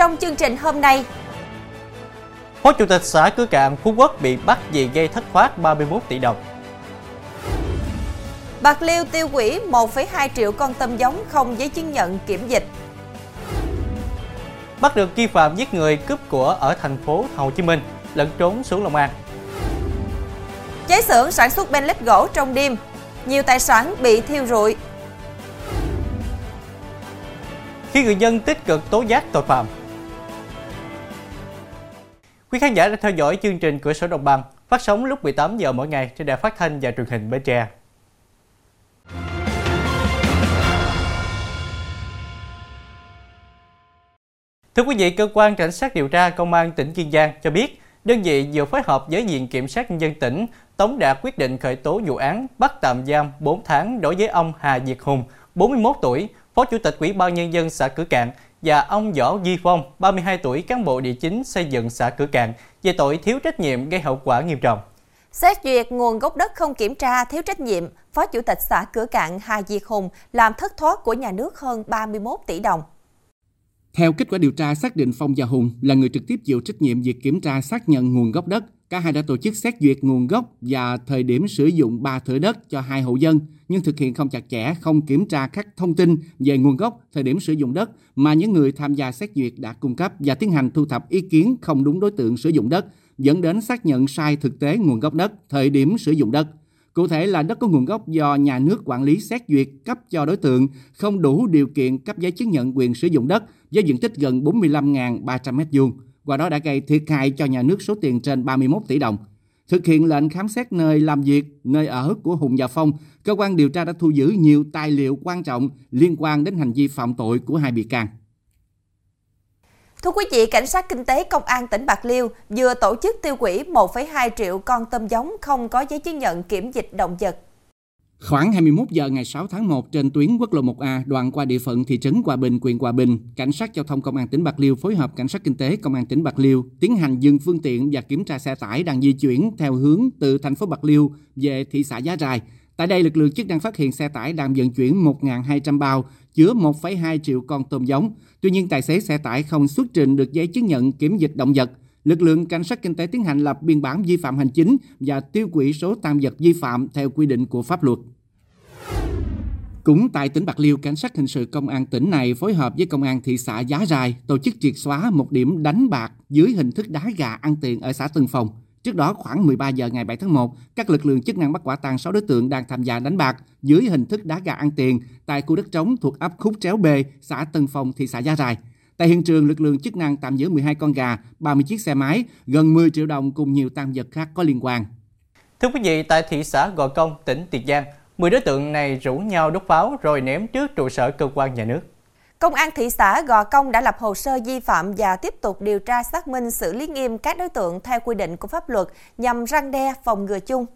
trong chương trình hôm nay. Phó Chủ tịch xã Cửa Cạn, Phú Quốc bị bắt vì gây thất thoát 31 tỷ đồng. Bạc Liêu tiêu hủy 1,2 triệu con tôm giống không giấy chứng nhận kiểm dịch. Bắt được nghi phạm giết người cướp của ở thành phố Hồ Chí Minh, lẩn trốn xuống Long An. Cháy xưởng sản xuất benlet gỗ trong đêm, nhiều tài sản bị thiêu rụi. Khi người dân tích cực tố giác tội phạm. Quý khán giả đã theo dõi chương trình Cửa sổ đồng bằng phát sóng lúc 18 giờ mỗi ngày trên đài phát thanh và truyền hình Bến Tre. Thưa quý vị, cơ quan cảnh sát điều tra công an tỉnh Kiên Giang cho biết, đơn vị vừa phối hợp với Viện Kiểm sát Nhân dân tỉnh tống đạt quyết định khởi tố vụ án bắt tạm giam 4 tháng đối với ông Hà Việt Hùng, 41 tuổi, Phó Chủ tịch Ủy ban Nhân dân xã Cửa Cạn và ông Võ Duy Phong, 32 tuổi, cán bộ địa chính xây dựng xã Cửa Cạn về tội thiếu trách nhiệm gây hậu quả nghiêm trọng. Xét duyệt nguồn gốc đất không kiểm tra, thiếu trách nhiệm, Phó Chủ tịch xã Cửa Cạn Hà Việt Hùng làm thất thoát của nhà nước hơn 31 tỷ đồng. Theo kết quả điều tra xác định Phong và Hùng là người trực tiếp chịu trách nhiệm việc kiểm tra xác nhận nguồn gốc đất. Cả hai đã tổ chức xét duyệt nguồn gốc và thời điểm sử dụng 3 thửa đất cho 2 hộ dân, nhưng thực hiện không chặt chẽ, không kiểm tra các thông tin về nguồn gốc, thời điểm sử dụng đất mà những người tham gia xét duyệt đã cung cấp và tiến hành thu thập ý kiến không đúng đối tượng sử dụng đất, dẫn đến xác nhận sai thực tế nguồn gốc đất, thời điểm sử dụng đất. Cụ thể là đất có nguồn gốc do nhà nước quản lý xét duyệt cấp cho đối tượng không đủ điều kiện cấp giấy chứng nhận quyền sử dụng đất với diện tích gần 45.300 m2, qua đó đã gây thiệt hại cho nhà nước số tiền trên 31 tỷ đồng. Thực hiện lệnh khám xét nơi làm việc, nơi ở của Hùng và Phong, cơ quan điều tra đã thu giữ nhiều tài liệu quan trọng liên quan đến hành vi phạm tội của hai bị can. Thưa quý vị, Cảnh sát Kinh tế Công an tỉnh Bạc Liêu vừa tổ chức tiêu hủy 1,2 triệu con tôm giống không có giấy chứng nhận kiểm dịch động vật. Khoảng 21 giờ ngày 6 tháng 1 trên tuyến quốc lộ 1A đoạn qua địa phận thị trấn Hòa Bình, huyện Hòa Bình, Cảnh sát Giao thông Công an tỉnh Bạc Liêu phối hợp Cảnh sát Kinh tế Công an tỉnh Bạc Liêu tiến hành dừng phương tiện và kiểm tra xe tải đang di chuyển theo hướng từ thành phố Bạc Liêu về thị xã Giá Rai. Tại đây, lực lượng chức năng phát hiện xe tải đang vận chuyển 1.200 bao chứa 1,2 triệu con tôm giống. Tuy nhiên, tài xế xe tải không xuất trình được giấy chứng nhận kiểm dịch động vật. Lực lượng Cảnh sát Kinh tế tiến hành lập biên bản vi phạm hành chính và tiêu hủy số tang vật vi phạm theo quy định của pháp luật. Cũng tại tỉnh Bạc Liêu, Cảnh sát Hình sự Công an tỉnh này phối hợp với Công an thị xã Giá Rai tổ chức triệt xóa một điểm đánh bạc dưới hình thức đá gà ăn tiền ở xã Tân Phong. Trước đó, khoảng 13 giờ ngày 7 tháng 1, các lực lượng chức năng bắt quả tang 6 đối tượng đang tham gia đánh bạc dưới hình thức đá gà ăn tiền tại khu đất trống thuộc ấp Khúc Tréo B, xã Tân Phong, thị xã Giá Rai. Tại hiện trường, lực lượng chức năng tạm giữ 12 con gà, 30 chiếc xe máy, gần 10 triệu đồng cùng nhiều tang vật khác có liên quan. Thưa quý vị, tại thị xã Gò Công, tỉnh Tiền Giang, 10 đối tượng này rủ nhau đốt pháo rồi ném trước trụ sở cơ quan nhà nước. Công an thị xã Gò Công đã lập hồ sơ vi phạm và tiếp tục điều tra xác minh xử lý nghiêm các đối tượng theo quy định của pháp luật nhằm răn đe phòng ngừa chung.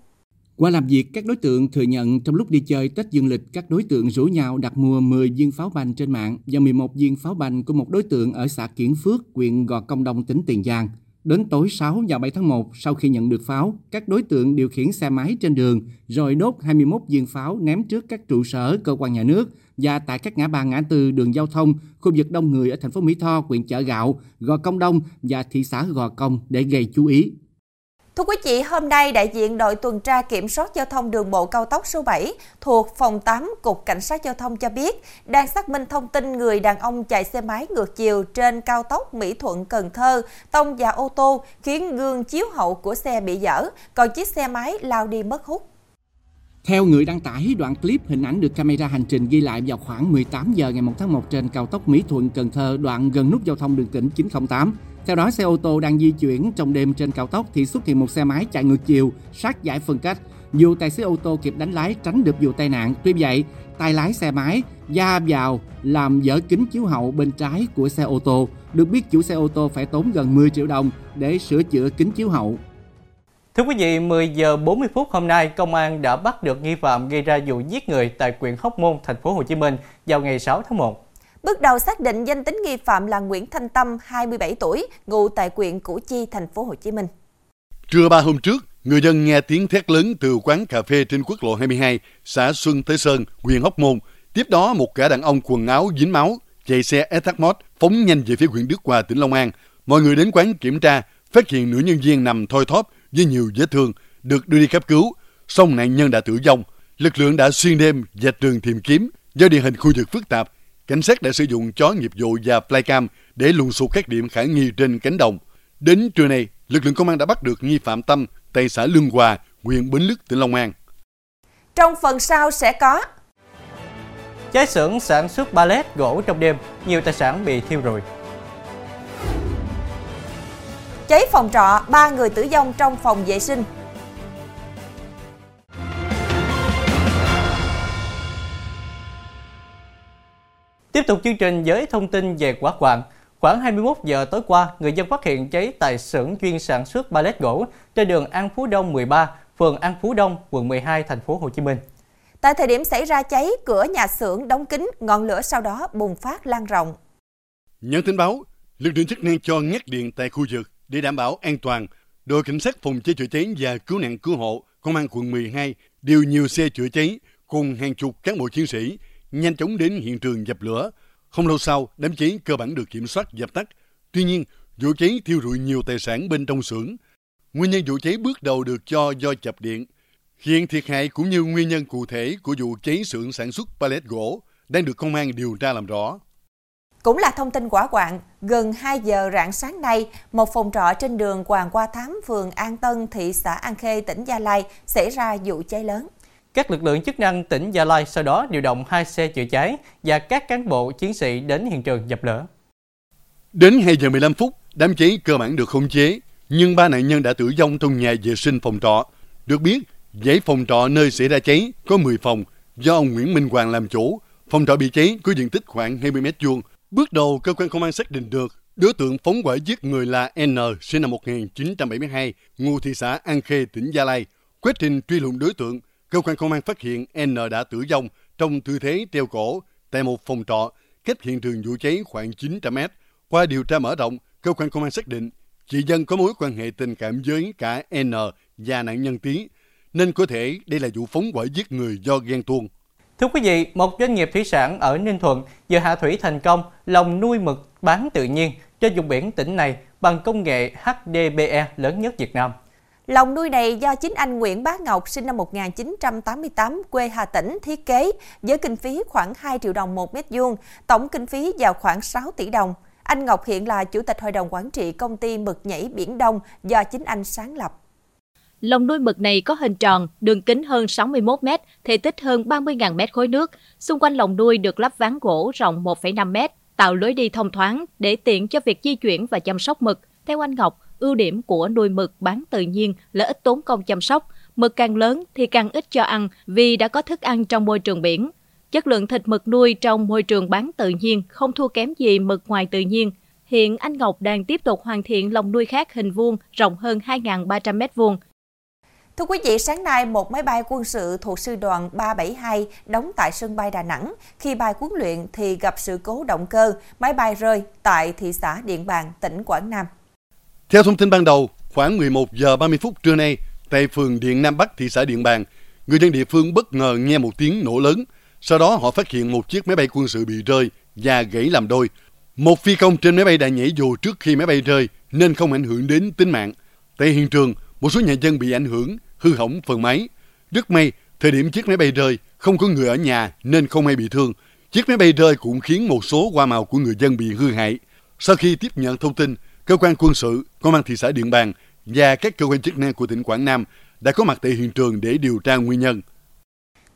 Qua làm việc, các đối tượng thừa nhận trong lúc đi chơi Tết Dương lịch, các đối tượng rủ nhau đặt mua 10 viên pháo banh trên mạng và 11 viên pháo banh của một đối tượng ở xã Kiển Phước, huyện Gò Công Đông, tỉnh Tiền Giang. Đến tối 6 và 7 tháng 1, sau khi nhận được pháo, các đối tượng điều khiển xe máy trên đường rồi đốt 21 viên pháo ném trước các trụ sở cơ quan nhà nước và tại các ngã ba ngã tư đường giao thông, khu vực đông người ở thành phố Mỹ Tho, huyện Chợ Gạo, Gò Công Đông và thị xã Gò Công để gây chú ý. Thưa quý vị, hôm nay đại diện đội tuần tra kiểm soát giao thông đường bộ cao tốc số 7 thuộc phòng 8 Cục Cảnh sát Giao thông cho biết đang xác minh thông tin người đàn ông chạy xe máy ngược chiều trên cao tốc Mỹ Thuận - Cần Thơ tông vào ô tô khiến gương chiếu hậu của xe bị dở, còn chiếc xe máy lao đi mất hút. Theo người đăng tải, đoạn clip hình ảnh được camera hành trình ghi lại vào khoảng 18 giờ ngày 1 tháng 1 trên cao tốc Mỹ Thuận - Cần Thơ đoạn gần nút giao thông đường tỉnh 908. Theo đó, xe ô tô đang di chuyển trong đêm trên cao tốc thì xuất hiện một xe máy chạy ngược chiều, sát giải phân cách. Dù tài xế ô tô kịp đánh lái tránh được vụ tai nạn, tuy vậy, tay lái xe máy va vào làm vỡ kính chiếu hậu bên trái của xe ô tô. Được biết, chủ xe ô tô phải tốn gần 10 triệu đồng để sửa chữa kính chiếu hậu. Thưa quý vị, 10 giờ 40 phút hôm nay, công an đã bắt được nghi phạm gây ra vụ giết người tại huyện Hóc Môn, thành phố Hồ Chí Minh vào ngày 6 tháng 1. Bước đầu xác định danh tính nghi phạm là Nguyễn Thanh Tâm, 27 tuổi, ngụ tại huyện Củ Chi, thành phố Hồ Chí Minh. Trưa 3 hôm trước, người dân nghe tiếng thét lớn từ quán cà phê trên quốc lộ 22, xã Xuân Thế Sơn, huyện Hóc Môn. Tiếp đó, một gã đàn ông quần áo dính máu chạy xe SH1 phóng nhanh về phía huyện Đức Hòa, tỉnh Long An. Mọi người đến quán kiểm tra, phát hiện nữ nhân viên nằm thoi thóp với nhiều vết thương, được đưa đi cấp cứu. Song nạn nhân đã tử vong. Lực lượng đã xuyên đêm và trường tìm kiếm. Do địa hình khu vực phức tạp, cảnh sát đã sử dụng chó nghiệp vụ và flycam để lùng sục các điểm khả nghi trên cánh đồng. Đến trưa nay, lực lượng công an đã bắt được nghi phạm Tâm tại xã Lương Hòa, huyện Bến Lức, tỉnh Long An. Trong phần sau sẽ có cháy xưởng sản xuất pallet gỗ trong đêm, nhiều tài sản bị thiêu rụi. Cháy phòng trọ, 3 người tử vong trong phòng vệ sinh. Tiếp tục chương trình với thông tin về quả quạng. Khoảng 21 giờ tối qua, người dân phát hiện cháy tại xưởng chuyên sản xuất pallet gỗ trên đường An Phú Đông 13, phường An Phú Đông, quận 12, thành phố Hồ Chí Minh. Tại thời điểm xảy ra cháy, cửa nhà xưởng đóng kín, ngọn lửa sau đó bùng phát lan rộng. Nhận tin báo, lực lượng chức năng cho ngắt điện tại khu vực để đảm bảo an toàn. Đội cảnh sát phòng cháy chữa cháy và cứu nạn cứu hộ công an quận 12 điều nhiều xe chữa cháy cùng hàng chục cán bộ chiến sĩ nhanh chóng đến hiện trường dập lửa. Không lâu sau, đám cháy cơ bản được kiểm soát dập tắt. Tuy nhiên, vụ cháy thiêu rụi nhiều tài sản bên trong xưởng. Nguyên nhân vụ cháy bước đầu được cho do chập điện. Hiện thiệt hại cũng như nguyên nhân cụ thể của vụ cháy xưởng sản xuất pallet gỗ đang được công an điều tra làm rõ. Cũng là thông tin quả quạng, gần 2 giờ rạng sáng nay, một phòng trọ trên đường Hoàng Qua Thám, phường An Tân, thị xã An Khê, tỉnh Gia Lai xảy ra vụ cháy lớn. Các lực lượng chức năng tỉnh Gia Lai sau đó điều động 2 xe chữa cháy và các cán bộ chiến sĩ đến hiện trường dập lửa. Đến 2 giờ 15 phút, đám cháy cơ bản được khống chế, nhưng 3 nạn nhân đã tử vong trong nhà vệ sinh phòng trọ. Được biết, dãy phòng trọ nơi xảy ra cháy có 10 phòng, do ông Nguyễn Minh Hoàng làm chủ. Phòng trọ bị cháy có diện tích khoảng 20 m². Bước đầu, cơ quan công an xác định được đối tượng phóng hỏa giết người là N, sinh năm 1972, ngụ thị xã An Khê, tỉnh Gia Lai. Quá trình truy lùng đối tượng, cơ quan công an phát hiện N đã tử vong trong tư thế treo cổ tại một phòng trọ cách hiện trường vụ cháy khoảng 900 m. Qua điều tra mở rộng, cơ quan công an xác định chị Dân có mối quan hệ tình cảm với cả N và nạn nhân Tí, nên có thể đây là vụ phóng hỏa giết người do ghen tuông. Thưa quý vị, một doanh nghiệp thủy sản ở Ninh Thuận vừa hạ thủy thành công lồng nuôi mực bán tự nhiên trên vùng biển tỉnh này bằng công nghệ HDPE lớn nhất Việt Nam. Lồng nuôi này do chính anh Nguyễn Bá Ngọc, sinh năm 1988, quê Hà Tĩnh thiết kế với kinh phí khoảng 2 triệu đồng 1 mét vuông, tổng kinh phí vào khoảng 6 tỷ đồng. Anh Ngọc hiện là chủ tịch hội đồng quản trị công ty Mực Nhảy Biển Đông do chính anh sáng lập. Lồng nuôi mực này có hình tròn, đường kính hơn 61 m, thể tích hơn 30.000 m khối nước. Xung quanh lồng nuôi được lắp ván gỗ rộng 1,5 m, tạo lối đi thông thoáng để tiện cho việc di chuyển và chăm sóc mực. Theo anh Ngọc, ưu điểm của nuôi mực bán tự nhiên là ít tốn công chăm sóc. Mực càng lớn thì càng ít cho ăn vì đã có thức ăn trong môi trường biển. Chất lượng thịt mực nuôi trong môi trường bán tự nhiên không thua kém gì mực ngoài tự nhiên. Hiện anh Ngọc đang tiếp tục hoàn thiện lồng nuôi khác hình vuông rộng hơn 2.300 m2. Thưa quý vị, sáng nay, một máy bay quân sự thuộc sư đoàn 372 đóng tại sân bay Đà Nẵng. Khi bay huấn luyện thì gặp sự cố động cơ, máy bay rơi tại thị xã Điện Bàn, tỉnh Quảng Nam. Theo thông tin ban đầu, khoảng 11 giờ 30 phút trưa nay, tại phường Điện Nam Bắc, thị xã Điện Bàn, người dân địa phương bất ngờ nghe một tiếng nổ lớn. Sau đó họ phát hiện một chiếc máy bay quân sự bị rơi và gãy làm đôi. Một phi công trên máy bay đã nhảy dù trước khi máy bay rơi nên không ảnh hưởng đến tính mạng. Tại hiện trường, một số nhà dân bị ảnh hưởng, hư hỏng phần máy. Rất may, thời điểm chiếc máy bay rơi, không có người ở nhà nên không ai bị thương. Chiếc máy bay rơi cũng khiến một số hoa màu của người dân bị hư hại. Sau khi tiếp nhận thông tin, cơ quan quân sự, công an thị xã Điện Bàn và các cơ quan chức năng của tỉnh Quảng Nam đã có mặt tại hiện trường để điều tra nguyên nhân.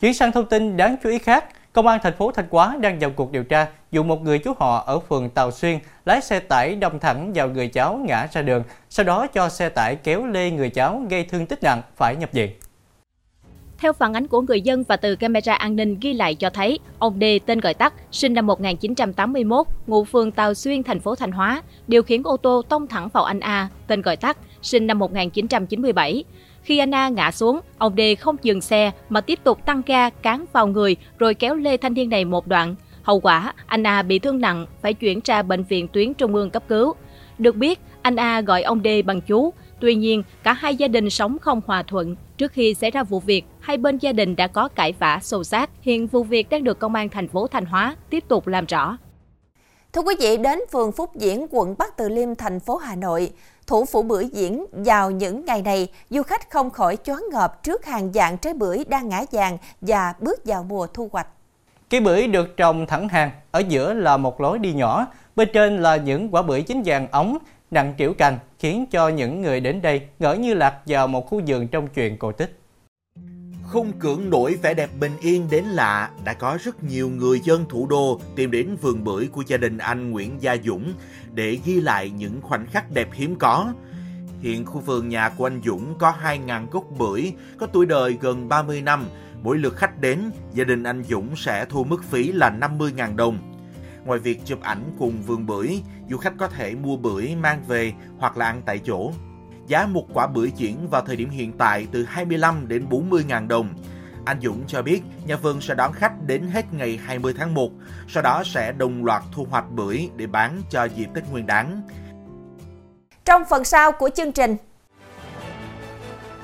Chuyển sang thông tin đáng chú ý khác, công an thành phố Thanh Hóa đang vào cuộc điều tra vụ một người chú họ ở phường Tàu Xuyên lái xe tải đâm thẳng vào người cháu ngã ra đường, sau đó cho xe tải kéo lê người cháu gây thương tích nặng phải nhập viện. Theo phản ánh của người dân và từ camera an ninh ghi lại cho thấy, ông D, tên gọi tắt, sinh năm 1981, ngụ phường Tàu Xuyên, thành phố Thanh Hóa, điều khiển ô tô tông thẳng vào anh A, tên gọi tắt, sinh năm 1997. Khi anh A ngã xuống, ông D không dừng xe mà tiếp tục tăng ga cán vào người rồi kéo lê thanh niên này một đoạn. Hậu quả, anh A bị thương nặng, phải chuyển ra bệnh viện tuyến trung ương cấp cứu. Được biết, anh A gọi ông D bằng chú. Tuy nhiên, cả hai gia đình sống không hòa thuận. Trước khi xảy ra vụ việc, hai bên gia đình đã có cãi vã, xô xát. Hiện vụ việc đang được công an thành phố Thanh Hóa tiếp tục làm rõ. Thưa quý vị, đến phường Phúc Diễn, quận Bắc Từ Liêm, thành phố Hà Nội, thủ phủ bưởi diễn, vào những ngày này, du khách không khỏi choáng ngợp trước hàng vạn trái bưởi đang ngã vàng và bước vào mùa thu hoạch. Cây bưởi được trồng thẳng hàng, ở giữa là một lối đi nhỏ, bên trên là những quả bưởi chín vàng óng, nặng trĩu cành, khiến cho những người đến đây ngỡ như lạc vào một khu vườn trong truyện cổ tích. Không cưỡng nổi vẻ đẹp bình yên đến lạ, đã có rất nhiều người dân thủ đô tìm đến vườn bưởi của gia đình anh Nguyễn Gia Dũng để ghi lại những khoảnh khắc đẹp hiếm có. Hiện khu vườn nhà của anh Dũng có 2.000 gốc bưởi, có tuổi đời gần 30 năm. Mỗi lượt khách đến, gia đình anh Dũng sẽ thu mức phí là 50.000 đồng. Ngoài việc chụp ảnh cùng vườn bưởi, du khách có thể mua bưởi mang về hoặc là ăn tại chỗ. Giá một quả bưởi diễn vào thời điểm hiện tại từ 25 đến 40.000 đồng. Anh Dũng cho biết nhà vườn sẽ đón khách đến hết ngày 20 tháng 1, sau đó sẽ đồng loạt thu hoạch bưởi để bán cho dịp Tết Nguyên Đán. Trong phần sau của chương trình,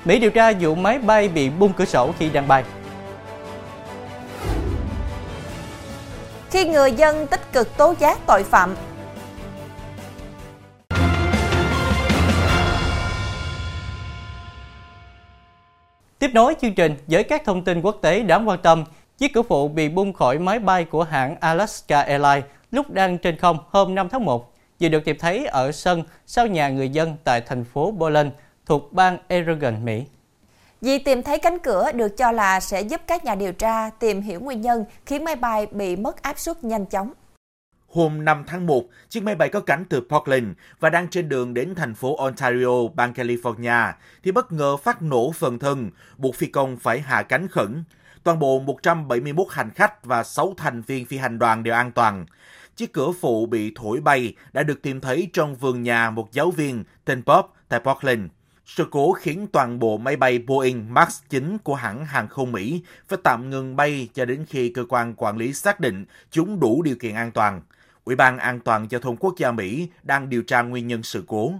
Mỹ điều tra vụ máy bay bị bung cửa sổ khi đang bay. Khi người dân tích cực tố giác tội phạm. Tiếp nối chương trình với các thông tin quốc tế đáng quan tâm, chiếc cửa phụ bị bung khỏi máy bay của hãng Alaska Airlines lúc đang trên không hôm 5 tháng 1, vừa được tìm thấy ở sân sau nhà người dân tại thành phố Boland thuộc bang Peregrine, Mỹ. Việc tìm thấy cánh cửa được cho là sẽ giúp các nhà điều tra tìm hiểu nguyên nhân khiến máy bay bị mất áp suất nhanh chóng. Hôm 5 tháng 1, chiếc máy bay có cánh từ Portland và đang trên đường đến thành phố Ontario, bang California, thì bất ngờ phát nổ phần thân, buộc phi công phải hạ cánh khẩn. Toàn bộ 171 hành khách và 6 thành viên phi hành đoàn đều an toàn. Chiếc cửa phụ bị thổi bay đã được tìm thấy trong vườn nhà một giáo viên tên Bob tại Portland. Sự cố khiến toàn bộ máy bay Boeing Max 9 của hãng hàng không Mỹ phải tạm ngừng bay cho đến khi cơ quan quản lý xác định chúng đủ điều kiện an toàn. Ủy ban An toàn Giao thông Quốc gia Mỹ đang điều tra nguyên nhân sự cố.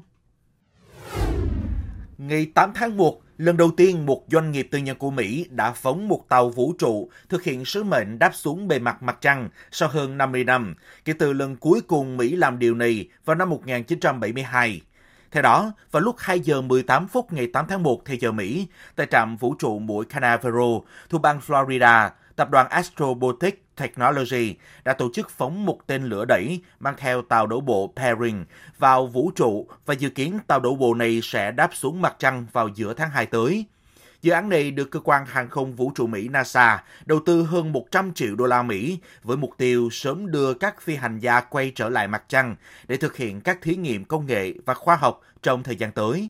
Ngày 8 tháng 1, lần đầu tiên một doanh nghiệp tư nhân của Mỹ đã phóng một tàu vũ trụ thực hiện sứ mệnh đáp xuống bề mặt mặt trăng sau hơn 50 năm, kể từ lần cuối cùng Mỹ làm điều này vào năm 1972. Theo đó, vào lúc 2 giờ 18 phút ngày 8 tháng 1 theo giờ Mỹ, tại trạm vũ trụ mũi Canaveral thuộc bang Florida, tập đoàn Astrobotic Technology đã tổ chức phóng một tên lửa đẩy mang theo tàu đổ bộ Peregrine vào vũ trụ và dự kiến tàu đổ bộ này sẽ đáp xuống mặt trăng vào giữa tháng 2 tới. Dự án này được cơ quan hàng không vũ trụ Mỹ NASA đầu tư hơn 100 triệu đô la Mỹ với mục tiêu sớm đưa các phi hành gia quay trở lại mặt trăng để thực hiện các thí nghiệm công nghệ và khoa học trong thời gian tới.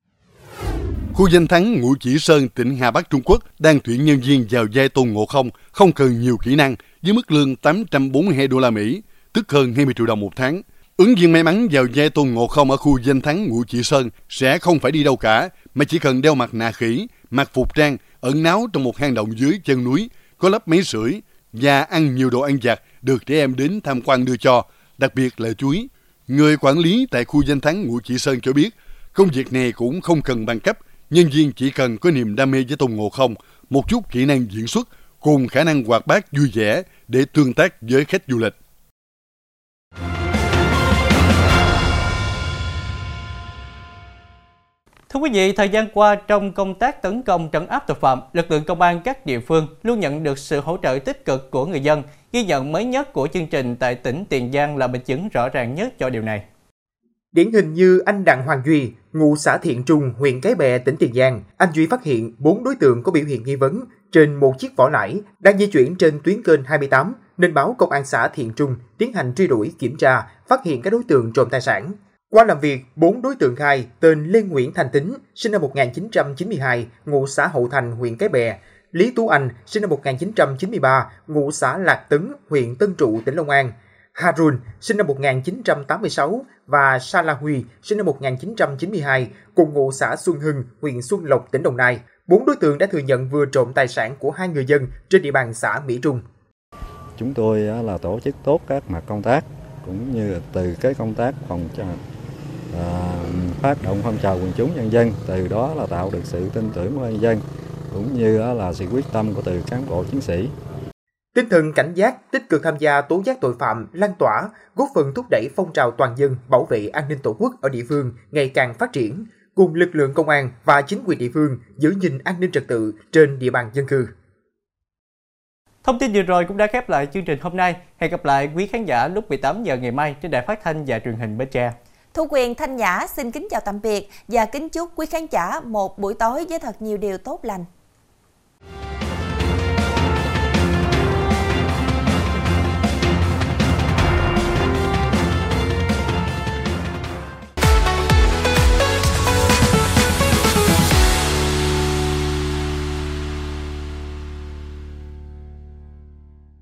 Khu danh thắng Ngũ Chỉ Sơn, tỉnh Hà Bắc, Trung Quốc đang tuyển nhân viên vào vai Tôn Ngộ Không không cần nhiều kỹ năng với mức lương 842 đô la Mỹ, tức hơn 20 triệu đồng một tháng. Ứng viên may mắn vào vai Tôn Ngộ Không ở khu danh thắng Ngũ Chỉ Sơn sẽ không phải đi đâu cả mà chỉ cần đeo mặt nạ khỉ, mặc phục trang, ẩn náu trong một hang động dưới chân núi, có lắp máy sưởi và ăn nhiều đồ ăn vặt được trẻ em đến tham quan đưa cho, đặc biệt là chuối. Người quản lý tại khu danh thắng Ngũ Chỉ Sơn cho biết, công việc này cũng không cần bằng cấp, nhân viên chỉ cần có niềm đam mê với Tôn Ngộ Không, một chút kỹ năng diễn xuất cùng khả năng hoạt bát vui vẻ để tương tác với khách du lịch. Thưa quý vị, thời gian qua trong công tác tấn công trấn áp tội phạm, lực lượng công an các địa phương luôn nhận được sự hỗ trợ tích cực của người dân. Ghi nhận mới nhất của chương trình tại tỉnh Tiền Giang là minh chứng rõ ràng nhất cho điều này. Điển hình như anh Đặng Hoàng Duy, ngụ xã Thiện Trung, huyện Cái Bè, tỉnh Tiền Giang. Anh Duy phát hiện 4 đối tượng có biểu hiện nghi vấn trên một chiếc vỏ lãi đang di chuyển trên tuyến kênh 28 nên báo công an xã Thiện Trung tiến hành truy đuổi, kiểm tra, phát hiện các đối tượng trộm tài sản. Qua làm việc, 4 đối tượng khai tên Lê Nguyễn Thành Tính, sinh năm 1992, ngụ xã Hậu Thành, huyện Cái Bè; Lý Tú Anh, sinh năm 1993, ngụ xã Lạc Tấn, huyện Tân Trụ, tỉnh Long An; Harun, sinh năm 1986 và Salahuy, sinh năm 1992, cùng ngụ xã Xuân Hưng, huyện Xuân Lộc, tỉnh Đồng Nai. 4 đối tượng đã thừa nhận vừa trộm tài sản của 2 người dân trên địa bàn xã Mỹ Trung. Chúng tôi là tổ chức tốt các mặt công tác, cũng như từ cái công tác phát động phong trào quần chúng nhân dân, từ đó là tạo được sự tin tưởng của nhân dân cũng như là sự quyết tâm của từ cán bộ chiến sĩ. Tinh thần cảnh giác, tích cực tham gia tố giác tội phạm, lan tỏa, góp phần thúc đẩy phong trào toàn dân bảo vệ an ninh Tổ quốc ở địa phương ngày càng phát triển, cùng lực lượng công an và chính quyền địa phương giữ gìn an ninh trật tự trên địa bàn dân cư. Thông tin vừa rồi cũng đã khép lại chương trình hôm nay. Hẹn gặp lại quý khán giả lúc 18 giờ ngày mai trên Đài Phát thanh và Truyền hình Bến Tre. Thu Quyền, Thanh Nhã xin kính chào tạm biệt và kính chúc quý khán giả một buổi tối với thật nhiều điều tốt lành.